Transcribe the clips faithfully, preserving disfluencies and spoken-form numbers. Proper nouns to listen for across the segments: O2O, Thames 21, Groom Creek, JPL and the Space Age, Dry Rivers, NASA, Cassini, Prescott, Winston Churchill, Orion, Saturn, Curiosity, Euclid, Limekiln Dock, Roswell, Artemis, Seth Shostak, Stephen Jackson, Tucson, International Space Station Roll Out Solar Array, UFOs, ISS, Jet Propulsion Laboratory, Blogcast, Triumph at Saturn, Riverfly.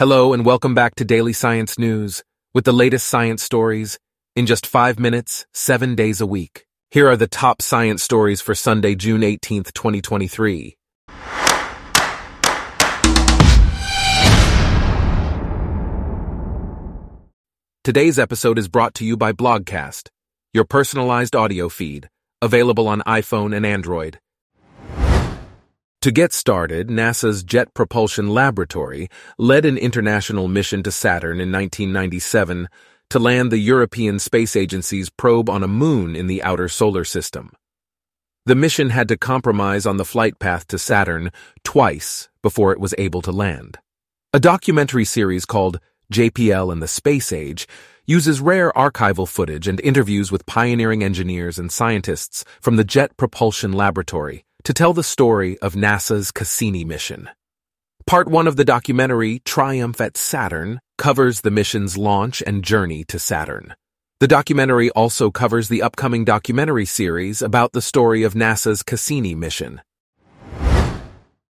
Hello and welcome back to Daily Science News, with the latest science stories, in just five minutes, seven days a week. Here are the top science stories for Sunday, June eighteenth, twenty twenty-three. Today's episode is brought to you by Blogcast, your personalized audio feed, available on iPhone and Android. To get started, NASA's Jet Propulsion Laboratory led an international mission to Saturn in nineteen ninety-seven to land the European Space Agency's probe on a moon in the outer solar system. The mission had to compromise on the flight path to Saturn twice before it was able to land. A documentary series called J P L and the Space Age uses rare archival footage and interviews with pioneering engineers and scientists from the Jet Propulsion Laboratory to tell the story of NASA's Cassini mission. Part one of the documentary, Triumph at Saturn, covers the mission's launch and journey to Saturn. The documentary also covers the upcoming documentary series about the story of NASA's Cassini mission.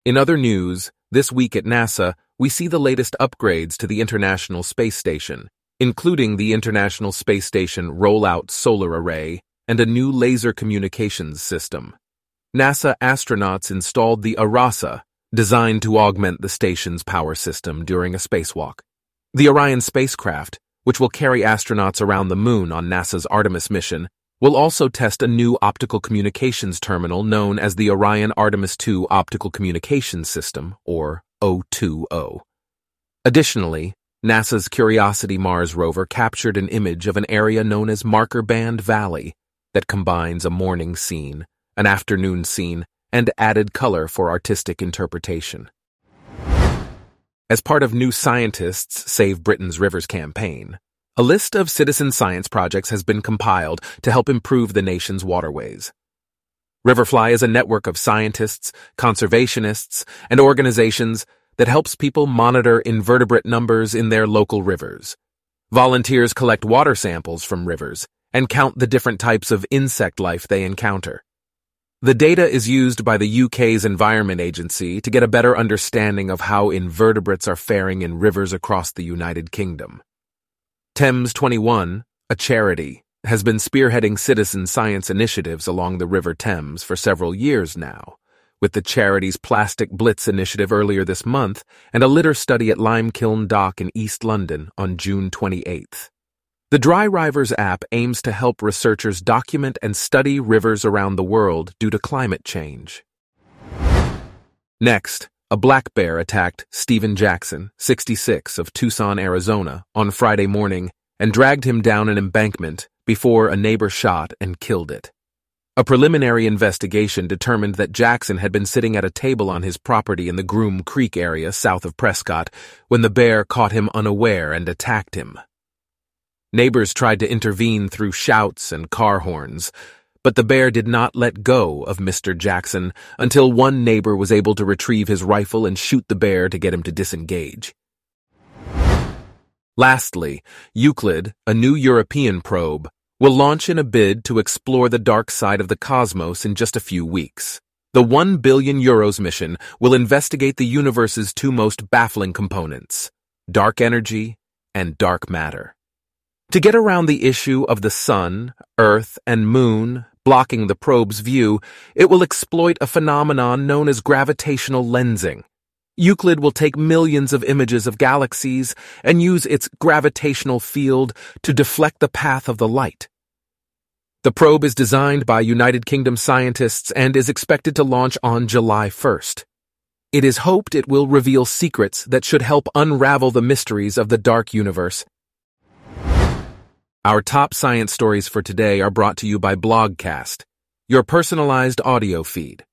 In other news, this week at NASA, we see the latest upgrades to the International Space Station, including the International Space Station Roll Out Solar Array and a new laser communications system. NASA astronauts installed the Arasa, designed to augment the station's power system during a spacewalk. The Orion spacecraft, which will carry astronauts around the moon on NASA's Artemis mission, will also test a new optical communications terminal known as the Orion Artemis two Optical Communications System, or O two O. Additionally, NASA's Curiosity Mars rover captured an image of an area known as Marker Band Valley that combines a morning scene, an afternoon scene, and added color for artistic interpretation. As part of New Scientist's Save Britain's Rivers campaign, a list of citizen science projects has been compiled to help improve the nation's waterways. Riverfly is a network of scientists, conservationists, and organizations that helps people monitor invertebrate numbers in their local rivers. Volunteers collect water samples from rivers and count the different types of insect life they encounter. The data is used by the U K's Environment Agency to get a better understanding of how invertebrates are faring in rivers across the United Kingdom. Thames twenty-one, a charity, has been spearheading citizen science initiatives along the River Thames for several years now, with the charity's Plastic Blitz initiative earlier this month and a litter study at Limekiln Dock in East London on June twenty-eighth. The Dry Rivers app aims to help researchers document and study rivers around the world due to climate change. Next, a black bear attacked Stephen Jackson, sixty-six, of Tucson, Arizona, on Friday morning and dragged him down an embankment before a neighbor shot and killed it. A preliminary investigation determined that Jackson had been sitting at a table on his property in the Groom Creek area south of Prescott when the bear caught him unaware and attacked him. Neighbors tried to intervene through shouts and car horns, but the bear did not let go of Mister Jackson until one neighbor was able to retrieve his rifle and shoot the bear to get him to disengage. Lastly, Euclid, a new European probe, will launch in a bid to explore the dark side of the cosmos in just a few weeks. The one billion euros mission will investigate the universe's two most baffling components, dark energy and dark matter, to get around the issue of the Sun, Earth, and Moon blocking the probe's view. It will exploit a phenomenon known as gravitational lensing. Euclid will take millions of images of galaxies and use its gravitational field to deflect the path of the light. The probe is designed by United Kingdom scientists and is expected to launch on July first. It is hoped it will reveal secrets that should help unravel the mysteries of the dark universe. Our top science stories for today are brought to you by Blogcast, your personalized audio feed.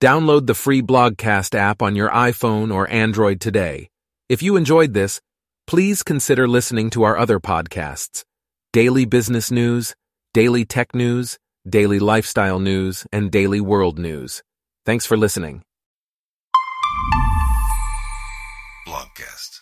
Download the free Blogcast app on your iPhone or Android today. If you enjoyed this, please consider listening to our other podcasts: Daily Business News, Daily Tech News, Daily Lifestyle News, and Daily World News. Thanks for listening. Blogcast.